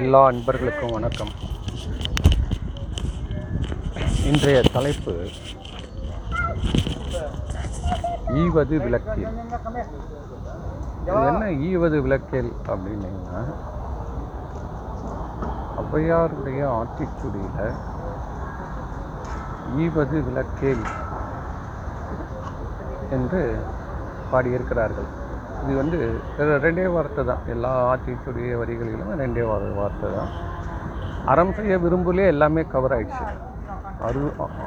எல்லா அன்பர்களுக்கும் வணக்கம். இன்றைய தலைப்பு ஈவது விளக்கில். என்ன ஈவது விளக்கில் அப்படின்னா, ஔவையாருடைய ஆத்திச்சூடியில் ஈவது விளக்கில் என்று பாடியிருக்கிறார்கள். இது வந்து ரெண்டே வார்த்தை தான், எல்லா ஆத்திச்சூடிய வரிகளிலும் ரெண்டே வார்த்தை தான். அறம் செய்ய விரும்புலே எல்லாமே கவர் ஆயிடுச்சு.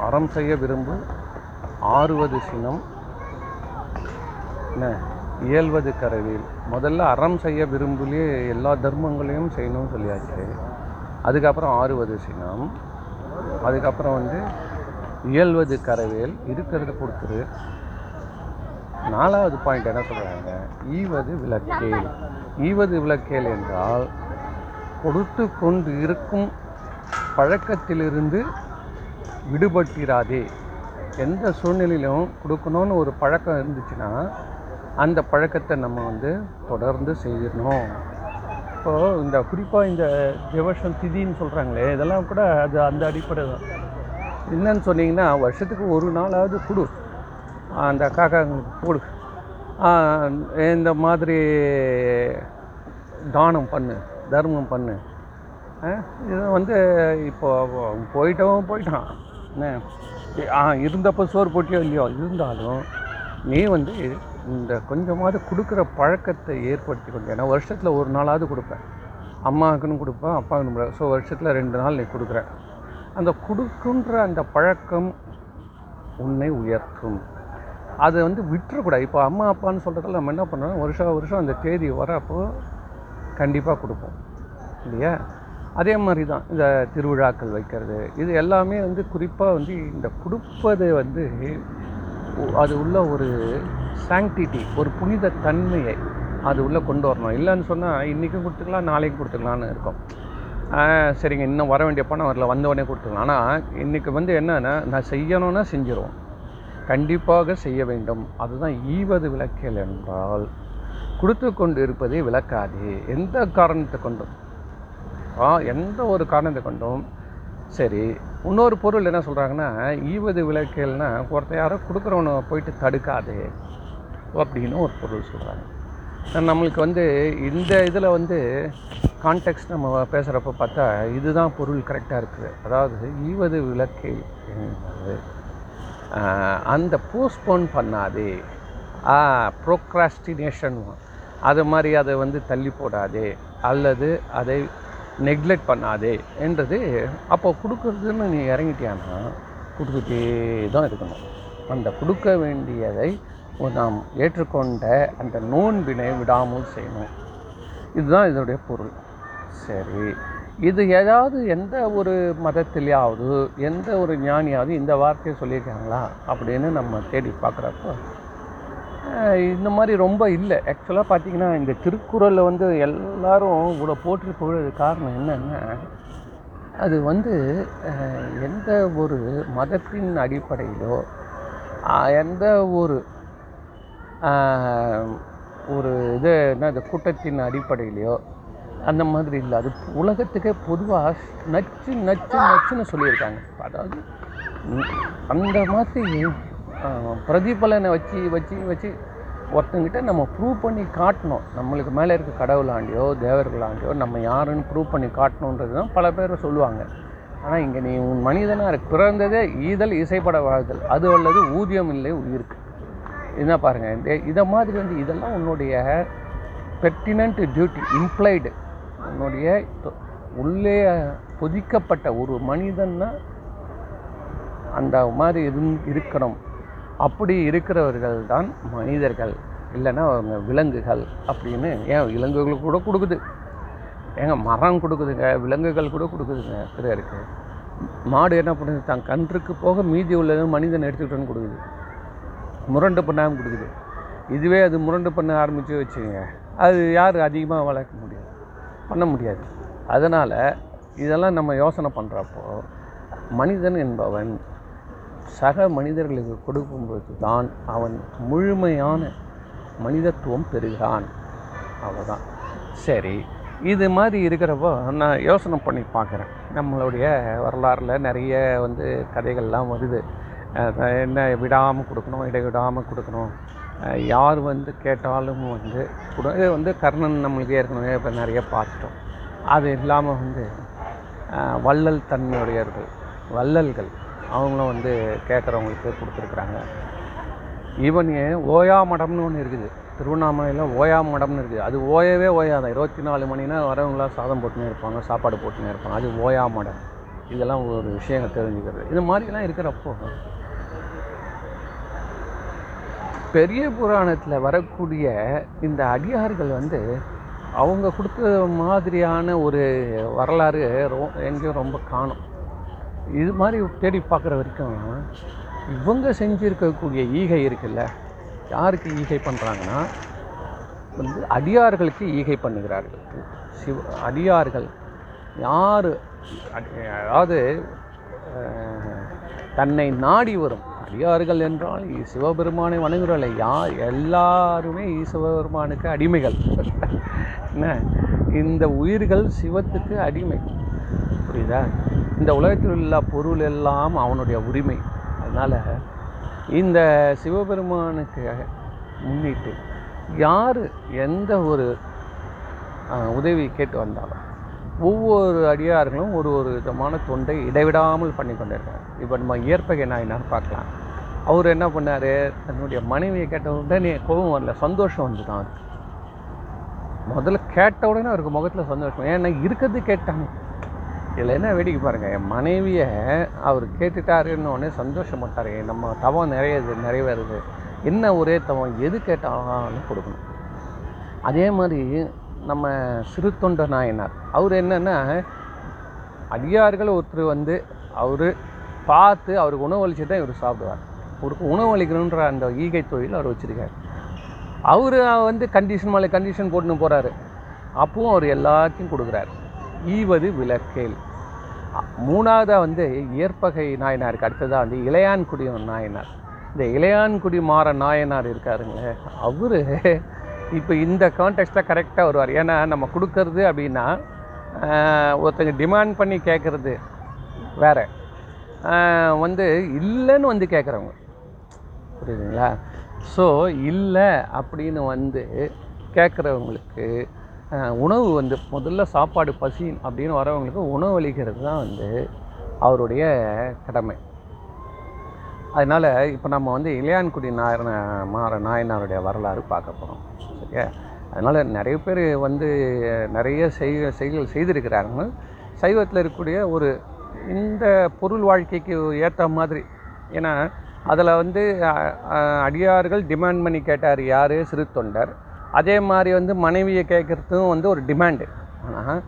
அறம் செய்ய விரும்பு ஆறுவது சினம், என்ன இயல்வது கரவில். முதல்ல அறம் செய்ய விரும்புலே எல்லா தர்மங்களையும் செய்யணும்னு சொல்லியாச்சு. அதுக்கப்புறம் ஆறுவது சினம், அதுக்கப்புறம் வந்து இயல்வது கரவேல், இருக்கிறத கொடுத்துரு. நாலாவது பாயிண்ட் என்ன சொல்கிறாங்க, ஈவது விளக்கேல். ஈவது விளக்கேல் என்றால் கொடுத்து கொண்டு இருக்கும் பழக்கத்திலிருந்து விடுபட்டிராதே. எந்த சூழ்நிலையிலும் கொடுக்கணும்னு ஒரு பழக்கம் இருந்துச்சுன்னா அந்த பழக்கத்தை நம்ம வந்து தொடர்ந்து செய்யணும். இப்போது இந்த குறிப்பாக இந்த திவசம் திதின்னு சொல்கிறாங்களே, இதெல்லாம் கூட அது அந்த அடிப்படை தான். என்னன்னு சொன்னீங்கன்னா, வருஷத்துக்கு ஒரு நாளாவது கொடு, அந்த காக்காங்களுக்கு கொடு, இந்த மாதிரி தானம் பண்ணு, தர்மம் பண்ணு. இது வந்து இப்போது போயிட்டான் இருந்தப்போ சோறு போட்டியோ இல்லையோ, இருந்தாலும் நீ வந்து இந்த கொஞ்சமாவது கொடுக்குற பழக்கத்தை ஏற்படுத்தி கொண்டு. ஏன்னா வருஷத்தில் ஒரு நாளாவது கொடுப்பேன், அம்மாவுக்குன்னு கொடுப்பேன், அப்பாவுக்குன்னு கொடுப்பேன். ஸோ வருஷத்தில் 2 நாள் நீ கொடுக்குறேன். அந்த கொடுக்குன்ற அந்த பழக்கம் உன்னை உயர்த்தும். அதை வந்து விட்டுறக்கூடாது. இப்போ அம்மா அப்பான்னு சொல்கிறதுல நம்ம என்ன பண்ணுறோம், வருஷம் அந்த தேதி வரப்போ கண்டிப்பாக கொடுப்போம் இல்லையா? அதே மாதிரி தான் இந்த திருவிழாக்கள் வைக்கிறது, இது எல்லாமே வந்து குறிப்பாக வந்து இந்த கொடுப்பதை வந்து அது உள்ள ஒரு சாங்டிட்டி, ஒரு புனித தன்மையை அது உள்ளே கொண்டு வரணும். இல்லைன்னு சொன்னால் இன்றைக்கும் கொடுத்துக்கலாம், நாளைக்கு கொடுத்துக்கலான்னு இருக்கும். சரிங்க, இன்னும் வர வேண்டிய பணம் வரல, வந்தவொடனே கொடுத்துக்கலாம். ஆனால் இன்றைக்கி வந்து என்னென்னா, நான் செய்யணும்னா செஞ்சிருவோம், கண்டிப்பாக செய்ய வேண்டும். அதுதான் ஈவது விளக்கல் என்றால் கொடுத்து கொண்டு இருப்பதை விளக்காது. எந்த காரணத்தை கொண்டும் எந்த ஒரு காரணத்தை கொண்டும் சரி. இன்னொரு பொருள் என்ன சொல்கிறாங்கன்னா, ஈவது விளக்கல்னா ஒருத்த யாரோ கொடுக்குறவனை போயிட்டு தடுக்காது அப்படின்னு ஒரு பொருள் சொல்கிறாங்க. நம்மளுக்கு வந்து இந்த இதில் வந்து கான்டெக்ஸ்ட் நம்ம பேசுகிறப்ப பார்த்தா இதுதான் பொருள் கரெக்டாக இருக்குது. அதாவது ஈவது விளக்கல் என்பது அந்த போஸ்ட்போன் பண்ணாதே, ப்ரோக்ராஸ்டினேஷன், அது மாதிரி அதை வந்து தள்ளி போடாதே அல்லது அதை நெக்லெக்ட் பண்ணாதே என்றது. அப்போ கொடுக்குறதுன்னு நீ இறங்கிட்டியானா கொடுத்துட்டே தான் இருக்கணும். அந்த கொடுக்க வேண்டியதை நாம் ஏற்றுக்கொண்ட அந்த நோன்பினை விடாமல் செய்யணும். இதுதான் இதனுடைய பொருள். சரி, இது ஏதாவது எந்த ஒரு மதத்திலேயாவது எந்த ஒரு ஞானியாவது இந்த வார்த்தையை சொல்லியிருக்காங்களா அப்படின்னு நம்ம தேடி பார்க்குறப்போ இந்த மாதிரி ரொம்ப இல்லை. ஆக்சுவலாக பார்த்திங்கன்னா, இந்த திருக்குறளில் வந்து எல்லோரும் இவ்வளோ போற்றி போகிறது காரணம் என்னென்னா, அது வந்து எந்த ஒரு மதத்தின் அடிப்படையிலோ எந்த ஒரு இது என்ன இந்த கூட்டத்தின் அடிப்படையிலையோ அந்த மாதிரி இல்லை. அது உலகத்துக்கே பொதுவாக நச்சு நச்சு நச்சுன்னு சொல்லியிருக்காங்க. அதாவது அந்த மாதிரி பிரதிபலனை வச்சு வச்சு வச்சு ஒருத்தங்கிட்ட நம்ம ப்ரூவ் பண்ணி காட்டணும். நம்மளுக்கு மேலே இருக்க கடவுளாண்டியோ தேவர்களாண்டியோ நம்ம யாருன்னு ப்ரூவ் பண்ணி காட்டணுன்றது தான் பல பேர் சொல்லுவாங்க. ஆனால் இங்கே நீ உன் மனிதனாக பிறந்ததே ஈதல் இசைப்பட வாழ்தல், அது அல்லது ஊதியம் இல்லை உயிருக்கு. என்ன பாருங்கள், இதை மாதிரி வந்து இதெல்லாம் உன்னுடைய பெர்டினன்ட் டியூட்டி, இம்ப்ளைடு, உன்னுடைய உள்ளே பொதிக்கப்பட்ட ஒரு மனிதன்னா அந்த மாதிரி இருக்கணும். அப்படி இருக்கிறவர்கள் தான் மனிதர்கள், இல்லைன்னா அவங்க விலங்குகள் அப்படின்னு. ஏன் விலங்குகள் கூட கொடுக்குது, ஏங்க மரம் கொடுக்குதுங்க, விலங்குகள் கூட கொடுக்குதுங்க. சரியா இருக்குது, மாடு என்ன பண்ணுது, தான் கன்றுக்கு போக மீதி உள்ளது மனிதன் எடுத்துக்கிட்டோன்னு கொடுக்குது, முரண்டு பண்ணாமல் கொடுக்குது. இதுவே அது முரண்டு பண்ண ஆரம்பித்து வச்சுக்கோங்க, அது யார் அதிகமாக வளர்க்க முடியாது, பண்ண முடியாது. அதனால் இதெல்லாம் நம்ம யோசனை பண்ணுறப்போ மனிதன் என்பவன் சக மனிதர்களுக்கு கொடுக்கும்போது தான் அவன் முழுமையான மனிதத்துவம் பெறுகிறான். அவ்வளோதான். சரி, இது மாதிரி இருக்கிறப்போ நான் யோசனை பண்ணி பார்க்குறேன். நம்மளுடைய வரலாறில் நிறைய வந்து கதைகள்லாம் வருது. என்ன விடாமல் கொடுக்கணும், இடைவிடாமல் கொடுக்கணும், யார் வந்து கேட்டாலும் வந்து இது வந்து கர்ணன் நம்மளுக்கு ஏற்கனவே இப்போ நிறைய பார்த்துட்டோம். அது இல்லாமல் வந்து வள்ளல் தன்மையுடையவர்கள், வள்ளல்கள் அவங்களும் வந்து கேட்குறவங்களுக்கு கொடுத்துருக்குறாங்க. ஈவன் ஓயா மடம்னு ஒன்று இருக்குது, திருவண்ணாமலையில் ஓயா மடம்னு இருக்குது. அது ஓயவே ஓயாதான், 24 மணி வரவங்களாம் சாதம் போட்டுனே இருப்பாங்க, சாப்பாடு போட்டுனே இருப்பாங்க. அது ஓயா மடம். இதெல்லாம் ஒரு விஷயம் தெரிஞ்சுக்கிறது. இது மாதிரிலாம் இருக்கிறப்போ பெரிய புராணத்தில் வரக்கூடிய இந்த அடியார்கள் வந்து அவங்க கொடுத்த மாதிரியான ஒரு வரலாறு எங்கேயும் ரொம்ப காணும். இது மாதிரி தேடி பார்க்குற வரைக்கும் இவங்க செஞ்சுருக்கக்கூடிய ஈகை இருக்குல்ல, யாருக்கு ஈகை பண்ணுறாங்கன்னா வந்து அடியார்களுக்கு ஈகை பண்ணுகிறார்கள். அடியார்கள் யார், அதாவது தன்னை நாடி வரும் அடியார்கள் என்றால் சிவபெருமானை வணங்குறலை யார், எல்லாருமே சிவபெருமானுக்கு அடிமைகள். என்ன, இந்த உயிர்கள் சிவத்துக்கு அடிமை, புரியுதா? இந்த உலகத்தில் உள்ள பொருள் எல்லாம் அவனுடைய உரிமை. அதனால் இந்த சிவபெருமானுக்கு முன்னிட்டு யார் எந்த ஒரு உதவி கேட்டு வந்தாலும் ஒவ்வொரு அடியார்களும் ஒரு ஒரு விதமான தொண்டை இடைவிடாமல் பண்ணி கொண்டிருக்காங்க. இப்போ நம்ம இயற்பகை நாயினார் பார்க்கலாம். அவர் என்ன பண்ணார், தன்னுடைய மனைவியை கேட்ட உடனே கோபம் வரல, சந்தோஷம் வந்து தான் இருக்கு. முதல்ல கேட்ட உடனே அவருக்கு முகத்தில் சந்தோஷம். ஏன்னா இருக்கிறது கேட்டாங்க. இதில் என்ன வேடிக்கை பாருங்கள், என் மனைவியை அவர் கேட்டுட்டாருன்னு உடனே சந்தோஷப்பட்டார். நம்ம தவம் நிறைவேறுது. என்ன ஒரே தவம், எது கேட்டாலும் கொடுக்கணும். அதே மாதிரி நம்ம சிறு தொண்ட நாயனார் அவர் என்னென்னா, அடியார்கள் ஒருத்தர் வந்து அவர் பார்த்து அவருக்கு உணவளிச்சு தான் இவர் சாப்பிடுவார். அவருக்கு உணவளிக்கணுன்ற அந்த ஈகை தொழில் அவர் வச்சுருக்கார். அவர் வந்து கண்டிஷன் மேலே கண்டிஷன் போட்டுன்னு போகிறாரு. அப்பவும் அவர் எல்லாத்தையும் கொடுக்குறாரு. ஈவது விளக்கேல். மூணாவதாக வந்து இயற்பகை நாயனாருக்கு அடுத்ததாக வந்து இளையான்குடி நாயனார். இந்த இளையான்குடி மாற நாயனார் இருக்காருங்களே, அவர் இப்போ இந்த கான்டெக்ஸ்டாக கரெக்டாக வருவார். ஏன்னா நம்ம கொடுக்கறது அப்படின்னா ஒருத்தங்க டிமாண்ட் பண்ணி கேட்குறது வேறு, வந்து இல்லைன்னு வந்து கேட்குறவங்க, புரியுதுங்களா? ஸோ இல்லை அப்படின்னு வந்து கேட்குறவங்களுக்கு உணவு வந்து முதல்ல சாப்பாடு பசி அப்படின்னு வரவங்களுக்கு உணவு அளிக்கிறது தான் வந்து அவருடைய கடமை. அதனால் இப்போ நம்ம வந்து இளையான்குடி மாற நாயனாருடைய வரலாறு பார்க்க போகிறோம். சரியா? அதனால் நிறைய பேர் வந்து நிறைய செயல்கள் செய்திருக்கிறாங்க. சைவத்தில் இருக்கக்கூடிய ஒரு இந்த பொருள் வாழ்க்கைக்கு ஏற்ற மாதிரி, ஏன்னா அதில் வந்து அடியார்கள் டிமாண்ட் பண்ணி கேட்டார் யார், சிறு தொண்டர். அதே மாதிரி வந்து மனைவியை கேட்குறதும் வந்து ஒரு டிமாண்டு. ஆனால்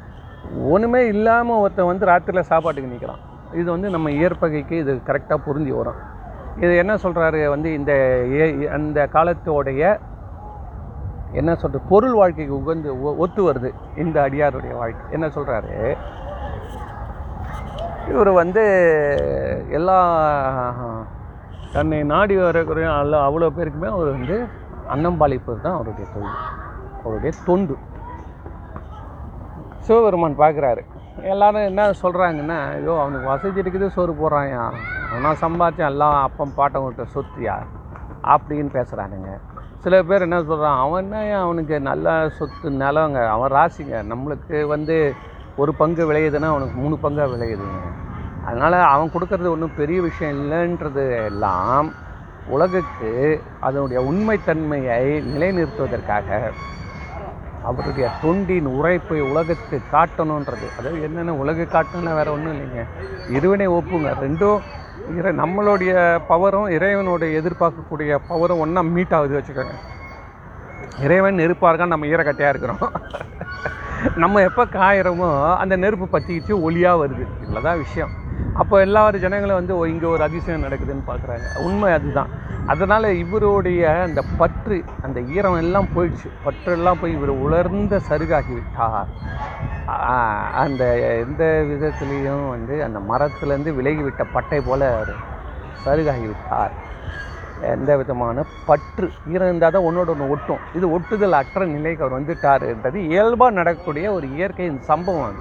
ஒன்றுமே இல்லாமல் ஒருத்தன் வந்து ராத்திரியில் சாப்பாட்டுக்கு நிற்கிறான். இது வந்து நம்ம இயற்பகைக்கு இது கரெக்டாக புரிஞ்சு வரும். இது என்ன சொல்கிறாரு வந்து, இந்த அந்த காலத்தோடைய என்ன சொல்கிறது பொருள் வாழ்க்கைக்கு உகந்து ஒத்து வருது இந்த அடியாருடைய வாழ்க்கை. என்ன சொல்கிறாரு, இவர் வந்து எல்லா தன்னை நாடி வரக்கூடிய அவ்வளோ பேருக்குமே அவர் வந்து அன்னம்பாளிப்பது தான் அவருடைய தொழில், அவருடைய தொண்டு. சிவபெருமான் பார்க்குறாரு, எல்லோரும் என்ன சொல்கிறாங்கன்னா, ஐயோ அவனுக்கு வசதி இருக்குது, சோறு போடுறாயா, அவனால் சம்பாதிச்சான், எல்லாம் அப்பம் பாட்டம் விட்ட சொத்தியா அப்படின்னு பேசுகிறானுங்க. சில பேர் என்ன சொல்கிறான், அவன் அவனுக்கு நல்ல சொத்து நிலங்க, அவன் ராசிங்க, நம்மளுக்கு வந்து ஒரு பங்கு விளையுதுன்னா அவனுக்கு 3 பங்காக விளையுதுங்க. அதனால் அவன் கொடுக்கறது ஒன்றும் பெரிய விஷயம் இல்லைன்றது எல்லாம் உலகுக்கு அதனுடைய உண்மைத்தன்மையை நிலைநிறுத்துவதற்காக அவருடைய தொண்டின் உரைப்பை உலகத்து காட்டணுன்றது. அதாவது என்னென்ன உலகு காட்டணும்னா வேறு ஒன்றும் இல்லைங்க, இருவனை ஒப்புங்க. ரெண்டும் நம்மளுடைய பவரும் இறைவனுடைய எதிர்பார்க்கக்கூடிய பவரும் ஒன்றா மீட் ஆகுது வச்சுக்கோங்க. இறைவன் நெருப்பாக இருக்கான்னு நம்ம ஈரக்கட்டையாக இருக்கிறோம். நம்ம எப்போ காயிறோமோ அந்த நெருப்பு பற்றிக்கிச்சு ஒளியாக வருது. இவ்வளோ தான் விஷயம். அப்போ எல்லா ஒரு ஜனங்களும் வந்து இங்கே ஒரு அதிசயம் நடக்குதுன்னு பார்க்குறாங்க. உண்மை அதுதான். அதனால் இவருடைய அந்த பற்று, அந்த ஈரம் எல்லாம் போயிடுச்சு, பற்றெல்லாம் போய் இவர் உலர்ந்த சருகாகிவிட்டார். அந்த எந்த விதத்துலேயும் வந்து அந்த மரத்துலேருந்து விலகிவிட்ட பட்டை போல் அவர் சருகாகிவிட்டார். எந்த விதமான பற்று ஈரம் இருந்தால் தான் ஒன்றோட ஒன்று ஒட்டும். இது ஒட்டுதல் அற்ற நிலைக்கு அவர் வந்துட்டாருன்றது இயல்பாக நடக்கக்கூடிய ஒரு இயற்கை சம்பவம் அது.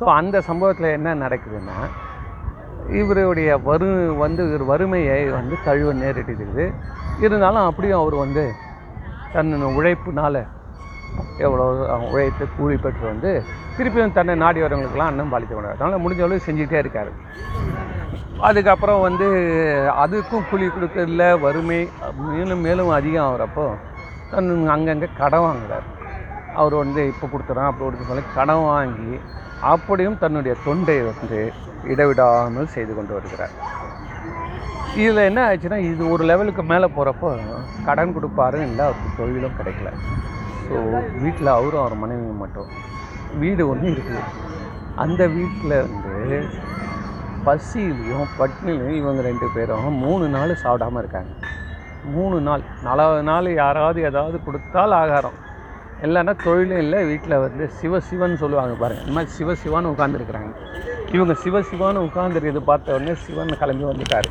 ஸோ அந்த சம்பவத்தில் என்ன நடக்குதுன்னா, இவருடைய வறுமையை தழுவ நேரிட்டிருக்குது. இருந்தாலும் அப்படியும் அவர் தன்னை உழைப்புனால் எவ்வளோ உழைத்து கூலி பெற்று திருப்பியும் தன்னை நாடி வரவங்களுக்கெல்லாம் அன்னம் பாலிக்க கூடாது, அதனால் முடிஞ்ச அளவு செஞ்சுக்கிட்டே இருக்கார். அதுக்கப்புறம் அதுக்கும் கூலி கொடுக்கல, வறுமை மேலும் மேலும் அதிகம் ஆகிறப்போ தன் அங்கங்கே கடன் வாங்குறார். அவர் இப்போ கொடுத்துறோம் அப்படி கொடுத்து சொல்லி கடன் வாங்கி அப்படியும் தன்னுடைய தொண்டை இடவிடாமல் செய்து கொண்டு வருகிறார். இதில் என்ன ஆச்சுன்னா, இது ஒரு லெவலுக்கு மேலே போகிறப்போ கடன் கொடுப்பாரு இல்லை, அவருக்கு தொழிலும் கிடைக்கல. ஸோ வீட்டில் அவரும் அவர் மனைவியும் மட்டும் வீடு ஒன்று இருக்குது. அந்த வீட்டில் பசியிலையும் பட்னிலையும் இவங்க 2 பேரும் 3 நாள் சாப்பிடாமல் இருக்காங்க. 3 நாள் 4வது நாள் யாராவது ஏதாவது கொடுத்தால் ஆகாரம் இல்லைன்னா தொழிலும் இல்லை. வீட்டில் சிவசிவன்னு சொல்லுவாங்க பாருங்கள், இந்த மாதிரி சிவசிவான்னு உட்காந்துருக்குறாங்க. இவங்க சிவசிவான்னு உட்காந்துருக்கிறது பார்த்த உடனே சிவன் கிளம்பி வந்துட்டாரு.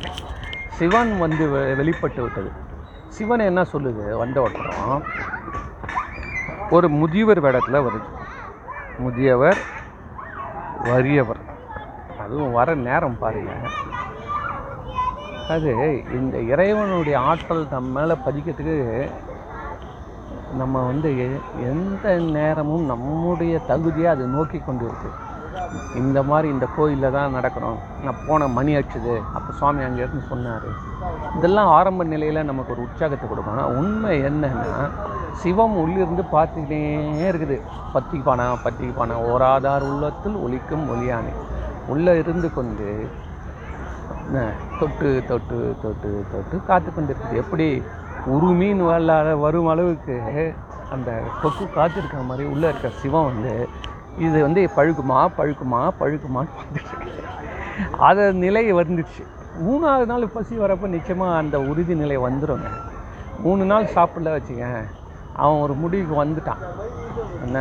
சிவன் வெளிப்பட்டு விட்டது. சிவன் என்ன சொல்லுது, வந்த உடனே ஒரு முதியவர் வேடத்தில் வருது. முதியவர் வறியவர், அதுவும் வர நேரம் பாருங்கள். அது இந்த இறைவனுடைய ஆற்றல் நம்ம மேலே பதிக்கிறதுக்கு நம்ம எந்த நேரமும் நம்முடைய தகுதியை அது நோக்கி கொண்டு இருக்குது. இந்த மாதிரி இந்த கோயிலில் தான் நடக்கிறோம், நான் போன மணி ஆச்சுது, அப்போ சுவாமி அங்கே இருந்து சொன்னார். இதெல்லாம் ஆரம்ப நிலையில் நமக்கு ஒரு உற்சாகத்தை கொடுக்கும். உண்மை என்னன்னா, சிவம் உள்ளிருந்து பார்த்துக்கிட்டே இருக்குது. பத்திப்பானா பத்திப்பானா ஓராதார் உள்ளத்தில் ஒலிக்கும் ஒலியானே, உள்ளே இருந்து கொண்டு தொட்டு தொட்டு தொட்டு தொட்டு காத்து கொண்டிருக்குது. எப்படி உருமீன் வரும் அளவுக்கு அந்த கொக்கு காத்திருக்கிற மாதிரி உள்ளே இருக்கிற சிவம் இது பழுக்குமா பழுக்குமா பழுக்குமான்னு பார்த்துட்டு அதை நிலை வந்துடுச்சு. 3வது நாள் பசி வரப்போ நிச்சயமாக அந்த உறுதி நிலை வந்துடுங்க. 3 நாள் சாப்பிடல வச்சுங்க, அவன் ஒரு முடிவுக்கு வந்துட்டான். என்ன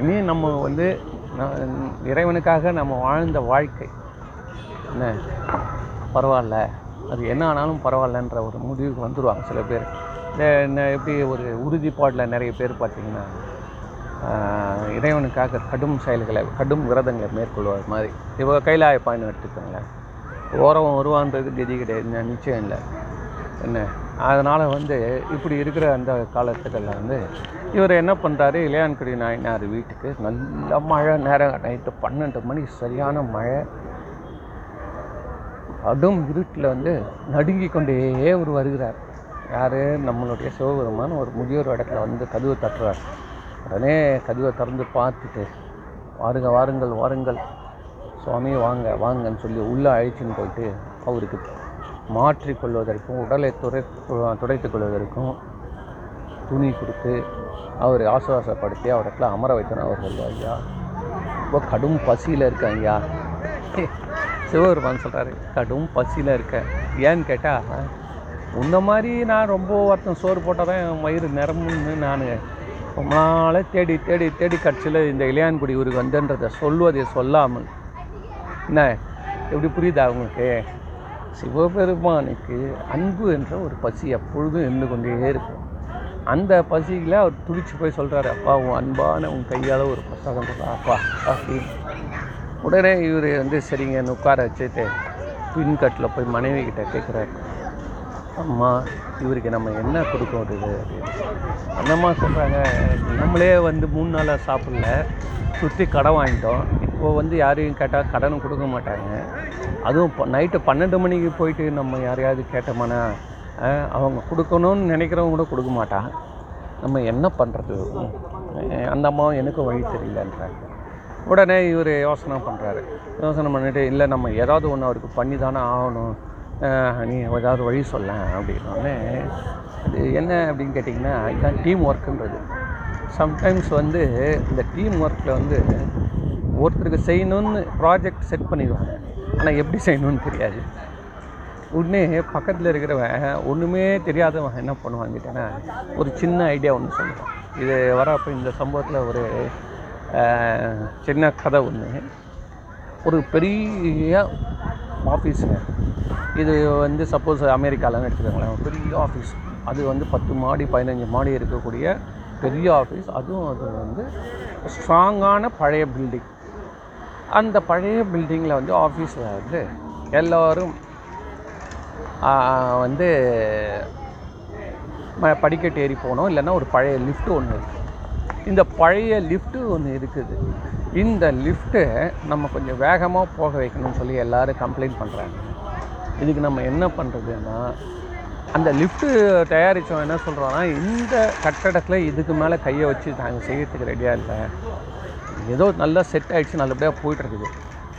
இனி நம்ம இறைவனுக்காக நம்ம வாழ்ந்த வாழ்க்கை என்ன பரவாயில்ல, அது என்ன ஆனாலும் பரவாயில்லன்ற ஒரு முடிவுக்கு வந்துடுவாங்க சில பேர். எப்படி ஒரு உறுதிப்பாட்டில் நிறைய பேர் பார்த்திங்கன்னா இறைவனுக்காக கடும் செயல்களை கடும் விரதங்களை மேற்கொள்வது மாதிரி. இவங்க கைலாய பயணம் எடுத்துக்கோங்களேன், ஓரவன் வருவான்றது கதி கிடையாது, நிச்சயம் இல்லை என்ன. அதனால் இப்படி இருக்கிற அந்த காலத்துக்களில் இவர் என்ன பண்ணுறாரு, இளையான்குடி நாயனார் வீட்டுக்கு நல்ல மழை நேரம், நைட்டு 12 மணி சரியான மழை, கடும் இருட்டில் நடுங்கி கொண்டே ஒரு வருகிறார். யார், நம்மளுடைய சிவபெருமான் ஒரு முதியோர் இடத்துல கதவை தட்டுறார். உடனே கதவை திறந்து பார்த்துட்டு, வாருங்க வாருங்கள் வாருங்கள் சுவாமி வாங்க வாங்கன்னு சொல்லி உள்ளே அழைச்சின்னு போயிட்டு அவருக்கு மாற்றிக்கொள்வதற்கும் உடலை துடைத்துக் கொள்வதற்கும் துணி கொடுத்து அவரை ஆசுவாசப்படுத்தி அவர்களை அமர வைத்தனர். அவர் சொல்லுவார், ஐயா ரொம்ப கடும் பசியில் இருக்கேன் ஐயா. சிவபெருமான் சொல்கிறாரு, கடும் பசியில் இருக்கேன் ஏன்னு கேட்டால், இந்த மாதிரி நான் ரொம்ப ஒருத்தன் சோறு போட்டால் தான் என் வயிறு நிரம்புன்னு நான் ரொம்ப நாளே தேடி தேடி தேடி கட்சியில் இந்த இளையான்குடி ஊருக்கு வந்தன்றதை சொல்வதை சொல்லாமல் என்ன. எப்படி புரியுதா அவங்களுக்கு? சிவபெருமானுக்கு அன்பு என்ற ஒரு பசி எப்பொழுதும் இருந்து கொண்டே இருக்கும். அந்த பசியில் அவர் துடிச்சு போய் சொல்கிறாரு, அப்பா உன் அன்பான உன் கையால் ஒரு பிரசாதம் கொடுத்தா அப்பா அப்படி. உடனே இவர் சரிங்க உட்கார வச்சுட்டு பின்கட்டில் போய் மனைவி கிட்ட கேட்குறாரு, அம்மா இவருக்கு நம்ம என்ன கொடுக்கறது அப்படின்னு. அந்தம்மா சொல்கிறாங்க, நம்மளே 3 நாளாக சாப்பிடல, சுற்றி கடன் வாங்கிட்டோம், இப்போது யாரையும் கேட்டால் கடனும் கொடுக்க மாட்டாங்க. அதுவும் நைட்டு 12 மணிக்கு போயிட்டு நம்ம யாரையாவது கேட்டோம்னா அவங்க கொடுக்கணும்னு நினைக்கிறவங்க கூட கொடுக்க மாட்டான். நம்ம என்ன பண்ணுறது, அந்த அம்மாவும் எனக்கும் வழி தெரியலன்றாங்க. உடனே இவர் யோசனை பண்ணுறாரு. யோசனை பண்ணிட்டு, இல்லை நம்ம ஏதாவது ஒன்று அவருக்கு பண்ணி தானே ஆகணும், நீ ஏதாவது வழி சொல்ல அப்படின்னோடனே. அது என்ன அப்படின்னு கேட்டிங்கன்னா, இதுதான் டீம் ஒர்க்குன்றது. சம்டைம்ஸ் இந்த டீம் ஒர்க்கில் ஒருத்தருக்கு செய்யணும்னு ப்ராஜெக்ட் செட் பண்ணிடுவாங்க, ஆனால் எப்படி செய்யணும்னு தெரியாது. உடனே பக்கத்தில் இருக்கிறவன் ஒன்றுமே தெரியாதவன் என்ன பண்ணுவான்னு கேட்டேன்னா, ஒரு சின்ன ஐடியா ஒன்று சொல்லுவான். இது வரப்போ இந்த சம்பவத்தில் ஒரு சின்ன கதை, ஒரு பெரிய ஆஃபீஸுங்க. இது வந்து சப்போஸ் அமெரிக்காவில்னு எடுத்துக்கோங்களேன், பெரிய ஆஃபீஸ். அது வந்து 10 மாடி 15 மாடி இருக்கக்கூடிய பெரிய ஆஃபீஸ். அதுவும் அது வந்து ஸ்ட்ராங்கான பழைய பில்டிங். அந்த பழைய பில்டிங்கில் வந்து ஆஃபீஸில் வந்து எல்லோரும் வந்து படிக்கட்டு ஏறி போனோம், இல்லைன்னா ஒரு பழைய லிஃப்ட்டு ஒன்று இருக்குது. இந்த பழைய லிஃப்ட்டு ஒன்று இருக்குது. இந்த லிஃப்ட்டு நம்ம கொஞ்சம் வேகமாக போக வைக்கணும்னு சொல்லி எல்லோரும் கம்ப்ளைண்ட் பண்ணுறாங்க. இதுக்கு நம்ம என்ன பண்ணுறதுன்னா, அந்த லிஃப்ட்டு தயாரித்தோம் என்ன சொல்கிறோன்னா, இந்த கட்டடத்தில் இதுக்கு மேலே கையை வச்சு நாங்கள் செய்யறதுக்கு ரெடியாக இல்லை, ஏதோ நல்லா செட் ஆகிடுச்சு, நல்லபடியாக போய்ட்டுருக்குது.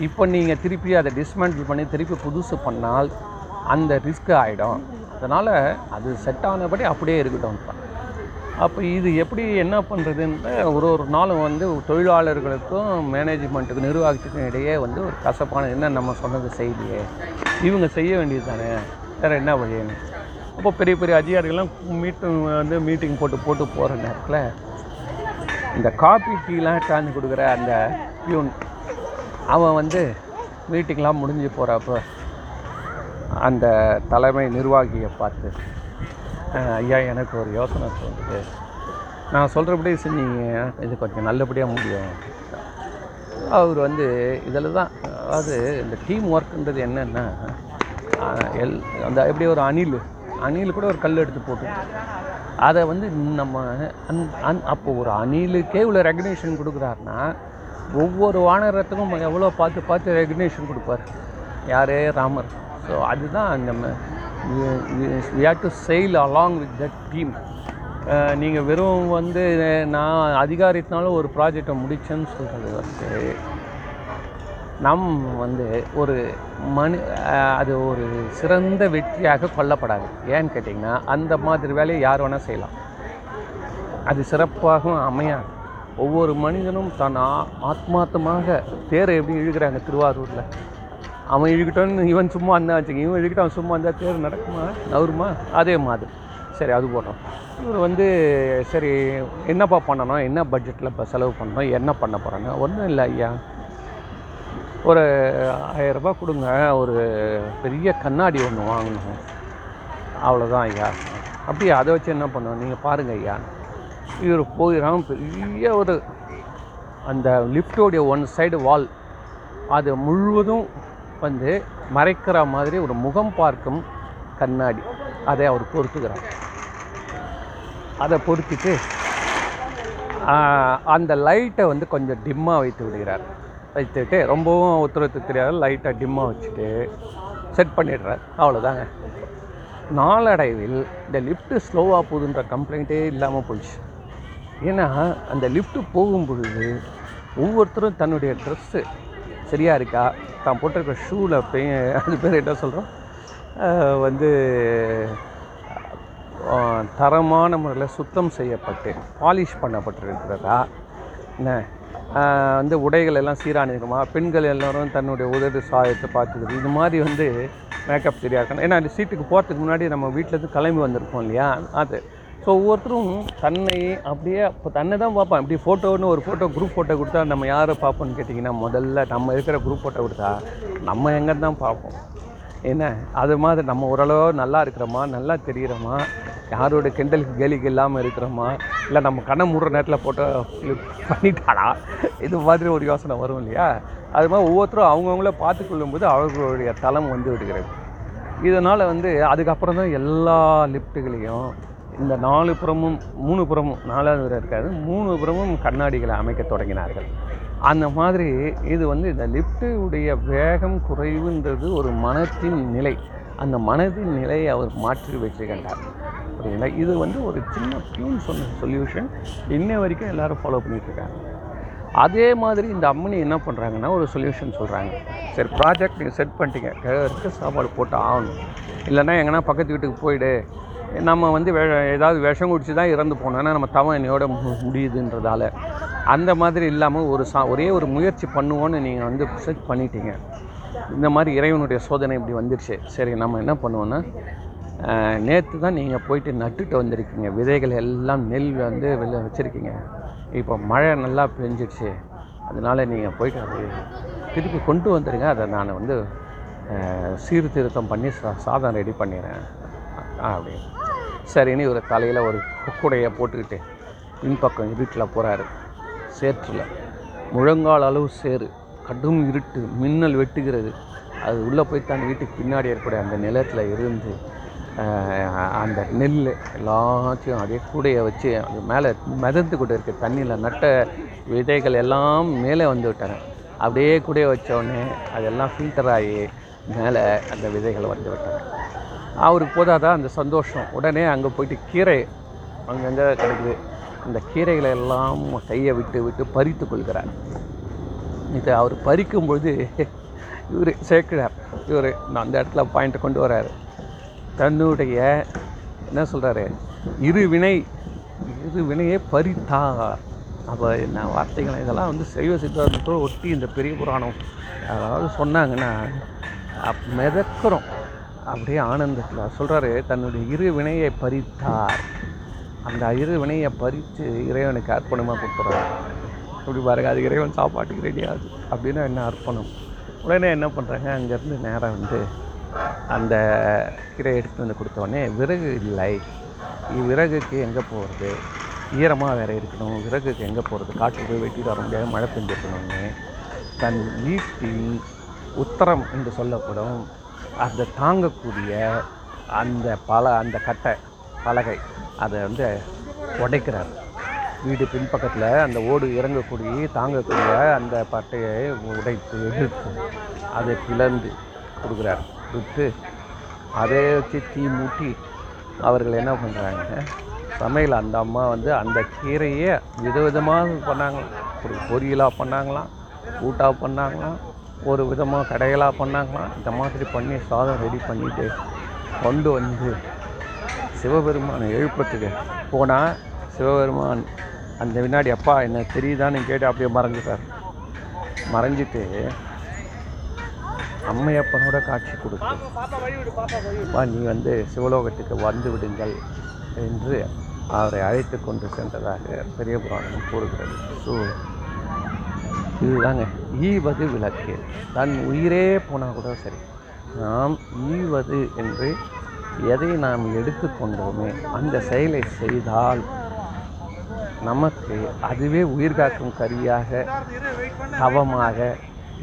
இப்போ நீங்கள் திருப்பி அதை டிஸ்மேண்டில் பண்ணி திருப்பி புதுசு பண்ணால் அந்த ரிஸ்க் ஆகிடும். அதனால் அது செட் ஆனபடி அப்படியே இருக்கட்டும். அப்போ இது எப்படி என்ன பண்ணுறதுன்னு ஒரு நாளும் வந்து தொழிலாளர்களுக்கும் மேனேஜ்மெண்ட்டுக்கும் நிர்வாகத்துக்கும் இடையே வந்து ஒரு கசப்பான, என்ன நம்ம சொன்னது செய்தியே, இவங்க செய்ய வேண்டியது தானே, வேறு என்ன வழின்னு. அப்போ பெரிய பெரிய அதிகாரிகள்லாம் மீட்டிங் போட்டு போகிற நேரத்தில் இந்த காப்பி டீலாம் காய்ச்சி கொடுக்குற அந்த பியூன் அவன் வந்து மீட்டிங்லாம் முடிஞ்சு போகிறப்போ அந்த தலைமை நிர்வாகியை பார்த்து, ஐயா, எனக்கு ஒரு யோசனை தோணுது, நான் சொல்கிறபடியே செஞ்சீங்க இது கொஞ்சம் நல்லபடியாக முடியும். அவர் வந்து இதில் தான், அதாவது இந்த டீம் ஒர்க்குன்றது என்னென்னா, அந்த எப்படி ஒரு அணில் கூட ஒரு கல் எடுத்து போட்டு அதை வந்து நம்ம அப்போ ஒரு அணிலுக்கே இவ்வளோ ரெகக்னேஷன் கொடுக்குறாருன்னா, ஒவ்வொரு வானரத்துக்கும் எவ்வளோ பார்த்து பார்த்து ரெகக்னேஷன் கொடுப்பார் யாரே ராமர். ஸோ அதுதான் நம்ம we have to sail along with that team. நீங்கள் வெறும் வந்து நான் அதிகாரத்தினாலும் ஒரு ப்ராஜெக்டை முடித்தேன்னு சொல்கிறது வந்து நம் வந்து ஒரு அது ஒரு சிறந்த வெற்றியாக கொல்லப்படாது. ஏன்னு கேட்டிங்கன்னா, அந்த மாதிரி வேலையை யார் வேணால் செய்யலாம், அது சிறப்பாகவும் அமையாது. ஒவ்வொரு மனிதனும் தன் ஆத்மார்த்தமாக தேரை எப்படி இழுக்கிறாங்க திருவாரூரில், அவன் இழுக்கிட்டோன்னு இவன் சும்மா இருந்தா வச்சுக்கோங்க, இவன் இழுக்கிட்ட அவன் சும்மா இருந்தால் தேர் நடக்குமா நவருமா? அதே மாதிரி சரி அது போட்டோம். இவர் வந்து சரி என்னப்பா பண்ணணும், என்ன பட்ஜெட்டில் இப்போ செலவு பண்ணணும், என்ன பண்ண போகிறாங்க? ஒன்றும் இல்லை ஐயா, ஒரு 1000 ரூபாய் கொடுங்க, ஒரு பெரிய கண்ணாடி ஒன்று வாங்கணும், அவ்வளோதான் ஐயா. அப்படியே அதை வச்சு என்ன பண்ணுவோம் நீங்கள் பாருங்கள் ஐயா. இவர் போயிடும் பெரிய ஒரு அந்த லிஃப்டோடைய ஒன் சைடு வால் அது முழுவதும் வந்து மறைக்கிற மாதிரி ஒரு முகம் பார்க்கும் கண்ணாடி அதை அவர் பொருத்துக்கிறார். அதை பொருத்திட்டு அந்த லைட்டை வந்து கொஞ்சம் டிம்மாக வைத்துவிட்டு ரொம்பவும் ஒத்துழைத்து தெரியாத லைட்டாக டிம்மாக வச்சுட்டு செட் பண்ணிடுறார். அவ்வளோதாங்க. நாளடைவில் இந்த லிஃப்ட்டு ஸ்லோவாக போகுதுன்ற கம்ப்ளைண்ட்டே இல்லாமல் போயிடுச்சு. ஏன்னா அந்த லிஃப்ட்டு போகும்பொழுது ஒவ்வொருத்தரும் தன்னுடைய ட்ரெஸ்ஸு சரியாக இருக்கா, தான் போட்டிருக்க ஷூவில் அது பேர் என்ன சொல்கிறோம், வந்து தரமான முறையில் சுத்தம் செய்யப்பட்டு பாலிஷ் பண்ணப்பட்டிருக்கிறதா, என்ன வந்து உடைகள் எல்லாம் சீரானிருக்குமா, பெண்கள் எல்லோரும் தன்னுடைய உதடு சாயத்தை பார்த்துக்கிறது, இது மாதிரி வந்து மேக்கப் சரியாக இருக்கணும். ஏன்னா அந்த சீட்டுக்கு போகிறதுக்கு முன்னாடி நம்ம வீட்டிலேருந்து கிளம்பி வந்திருக்கோம் இல்லையா, அது ஸோ ஒவ்வொருத்தரும் தன்னை அப்படியே இப்போ தன்னை தான் பார்ப்பான். இப்படி ஃபோட்டோன்னு ஒரு ஃபோட்டோ குரூப் ஃபோட்டோ கொடுத்தா நம்ம யாரை பார்ப்போன்னு கேட்டிங்கன்னா, முதல்ல நம்ம இருக்கிற குரூப் ஃபோட்டோ கொடுத்தா நம்ம எங்கே தான் பார்ப்போம். ஏன்னா அது மாதிரி நம்ம ஓரளவு நல்லா இருக்கிறோமா, நல்லா தெரிகிறோமா, யாரோட கிண்டல் கேலிக்கு இல்லாமல் இருக்கிறோமா, இல்லை நம்ம கண்ணை மூடுற நேரத்தில் ஃபோட்டோ பண்ணிட்டாடா, இது மாதிரி ஒரு யோசனை வரும் இல்லையா. அது மாதிரி ஒவ்வொருத்தரும் அவங்கவுங்கள பார்த்து கொள்ளும்போது அவர்களுடைய தளம் வந்து விடுகிறது. இதனால் வந்து அதுக்கப்புறம் தான் எல்லா லிஃப்ட்டுகளையும் இந்த 4 புறமும் 3 புறமும் 4ஆவது வரை இருக்காது 3 புறமும் கண்ணாடிகளை அமைக்க தொடங்கினார்கள். அந்த மாதிரி இது வந்து இந்த லிஃப்ட்டுடைய வேகம் குறைவுன்றது ஒரு மனத்தின் நிலை. அந்த மனதின் நிலையை அவர் மாற்றி வெற்றி கண்டார். புரியுங்களா? இது வந்து ஒரு சின்ன பியூன் சொன்ன சொல்யூஷன், இன்ன வரைக்கும் எல்லோரும் ஃபாலோ பண்ணிகிட்ருக்காங்க. அதே மாதிரி இந்த அம்மனி என்ன பண்ணுறாங்கன்னா ஒரு சொல்யூஷன் சொல்கிறாங்க. சரி ப்ராஜெக்ட் நீங்கள் செட் பண்ணிட்டீங்க, கிழக்கு சாப்பாடு போட்டு ஆகணும், இல்லைன்னா எங்கன்னா பக்கத்து வீட்டுக்கு போயிடு, நம்ம வந்து ஏதாவது விஷம் குடிச்சு தான் இறந்து போனோம், ஏன்னா நம்ம தவணையோட முடியுதுன்றதால அந்த மாதிரி இல்லாமல் ஒரே ஒரு முயற்சி பண்ணுவோன்னு நீங்கள் வந்து செட் பண்ணிட்டீங்க. இந்த மாதிரி இறைவனுடைய சோதனை இப்படி வந்துடுச்சு. சரி நம்ம என்ன பண்ணுவோன்னா, நேற்று தான் நீங்கள் போயிட்டு நட்டுட்டு வந்திருக்கீங்க, விதைகள் எல்லாம் நெல் வந்து வச்சுருக்கீங்க, இப்போ மழை நல்லா பெஞ்சிடுச்சு, அதனால் நீங்கள் போய்ட்டு திருப்பி கொண்டு வந்துடுங்க, அதை நான் வந்து சீர்திருத்தம் பண்ணி சாதம் ரெடி பண்ணிடுறேன் அப்படின்னு. சரின்னு இவர் தலையில் ஒரு கூடையை போட்டுக்கிட்டு பின்பக்கம் இருட்டில் போகிறாரு. சேற்றில் முழங்கால் அளவு சேறு, கடும் இருட்டு, மின்னல் வெட்டுகிறது. அது உள்ளே போய் தான் வீட்டுக்கு பின்னாடி ஏற்படைய அந்த நிலத்தில் இருந்து அந்த நெல் எல்லாத்தையும் அப்படியே கூடையை வச்சு அது மேலே மிதந்து கொண்டு இருக்க தண்ணியில் நட்ட விதைகள் எல்லாம் மேலே வந்து விட்டாங்க. அப்படியே கூடையை வச்சோடனே அதெல்லாம் ஃபில்டர் ஆகி மேலே அந்த விதைகள் வந்து விட்டாங்க. அவருக்கு போதாதான் அந்த சந்தோஷம். உடனே அங்கே போயிட்டு கீரை அங்கங்கே கிடைக்குது, அந்த கீரைகளை எல்லாம் கையை விட்டு விட்டு பறித்து கொள்கிறார். இது அவர் பறிக்கும்பொழுது இவர் சேர்க்கிறார். இவர் அந்த இடத்துல பாயிண்ட்டை கொண்டு வர்றார். தன்னுடைய என்ன சொல்கிறாரு, இரு வினையை பறித்தார். அப்போ என்ன வார்த்தைகள் இதெல்லாம் வந்து சைவ சித்தாந்தத்தோடு ஒட்டி இந்த பெரிய புராணம் அதாவது சொன்னாங்கன்னா மிதக்கிறோம் அப்படியே ஆனந்தத்தில் சொல்கிறாரு. தன்னுடைய இரு வினையை பறித்தார். அந்த இரு வினையை பறித்து இறைவனுக்கு அர்ப்பணமாக கொடுத்துட்றாரு. இப்படி பாருங்க, அது இறைவன் சாப்பாட்டுக்கு ரெடியாது அப்படின்னா என்ன அர்ப்பணம். உடனே என்ன பண்ணுறாங்க, அங்கேருந்து நேராக வந்து அந்த கீரை எடுத்துகிட்டு வந்து கொடுத்தோடனே விறகு இல்லை. விறகுக்கு எங்கே போகிறது, ஈரமாக வேறு இருக்கணும், விறகுக்கு எங்கே போகிறது, காட்டுக்கு போய் வெட்டிட்டு வர முடியாது, மழை பெஞ்சிருக்கணும்னு தன் வீட்டில் உத்தரம் என்று சொல்லப்படும் அந்த தாங்கக்கூடிய அந்த கட்டை பலகை அதை வந்து உடைக்கிறார். வீடு பின்பக்கத்தில் அந்த ஓடு இறங்கக்கூடிய தாங்கக்கூடிய அந்த பட்டையை உடைத்து எடுத்து அதை பிளந்து கொடுக்குறார். விட்டு அதை வச்சு தீ மூட்டி அவர்கள் என்ன பண்ணுறாங்க, சமையல் அந்த அம்மா வந்து அந்த கீரையை விதவிதமாக பண்ணாங்களாம். ஒரு பொரியலாக பண்ணாங்களாம், கூட்டாக பண்ணாங்களாம், ஒரு விதமாக கடைகளாக பண்ணாங்களாம். இந்த மாதிரி பண்ணி சாதம் ரெடி பண்ணிவிட்டு கொண்டு வந்து சிவபெருமானை எழுப்பத்துக்கு போனால் சிவபெருமான் அந்த வினாடி அப்பா என்ன தெரியுதான்னு கேட்டு அப்படியே மறைஞ்சிட்டார். மறைஞ்சிட்டு அம்மையப்பனோட காட்சி கொடுத்து அப்பா நீ வந்து சிவலோகத்துக்கு வந்து விடுங்கள் என்று அவரை அழைத்து கொண்டு சென்றதாக பெரிய புராணம் கூறுகிறது. ஸோ இதுதாங்க ஈவது விளக்கு. தன் உயிரே போனால் கூட சரி, நாம் ஈவது என்று எதை நாம் எடுத்துக்கொண்டோமே அந்த செயலை செய்தால் நமக்கு அதுவே உயிர் காக்கும் கருவியாக தவமாக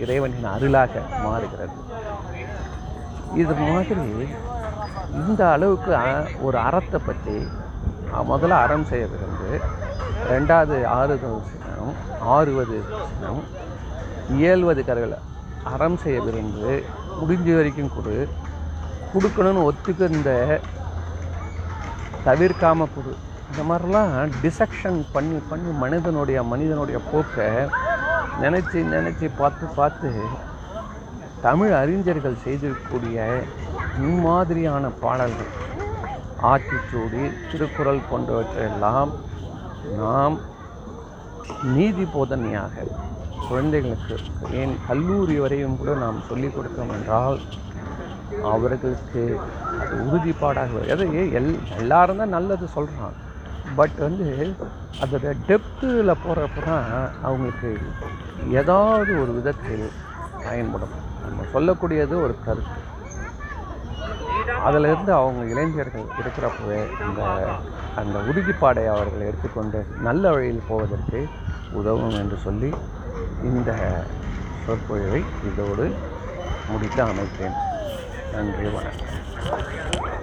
இறைவனின் அருளாக மாறுகிறது. இது மாதிரி இந்த அளவுக்கு ஒரு அறத்தை பற்றி முதல்ல அறம் செய்ய விருந்து, ரெண்டாவது ஆறுதல் சினம், ஆறுவது சினம், இயல்வது கருவில அறம் செய்ய விருந்து, முடிஞ்ச வரைக்கும் கொடுக்கணும்னு ஒத்துக்கிருந்த தவிர்க்காமல் கொடு. இந்த மாதிரிலாம் டிசெக்ஷன் பண்ணி பண்ணி மனிதனுடைய போக்கை நினச்சி பார்த்து தமிழ் அறிஞர்கள் செய்திருக்கக்கூடிய இம்மாதிரியான பாடல்கள் ஆத்திச்சூடி திருக்குறள் போன்றவற்றையெல்லாம் நாம் நீதி போதனையாக குழந்தைகளுக்கு ஏன் கல்லூரி வரையும் கூட நாம் சொல்லிக் கொடுத்தோம் என்றால் அவர்களுக்கு அது உறுதிப்பாடாக. அது எல்லாரும் தான் நல்லது சொல்கிறான், பட் வந்து அதோட டெப்த்தில் போகிறப்ப தான் அவங்களுக்கு ஏதாவது ஒரு விதத்தில் பயன்படும். நம்ம சொல்லக்கூடியது ஒரு கருத்து, அதிலிருந்து அவங்க இளைஞர்கள் இருக்கிறப்பவே அந்த உறுதிப்பாடை அவர்கள் எடுத்துக்கொண்டு நல்ல வழியில் போவதற்கு உதவும் என்று சொல்லி இந்த சொற்பொழிவை இதோடு முடித்து அமைத்தேன். நன்றி, வணக்கம்.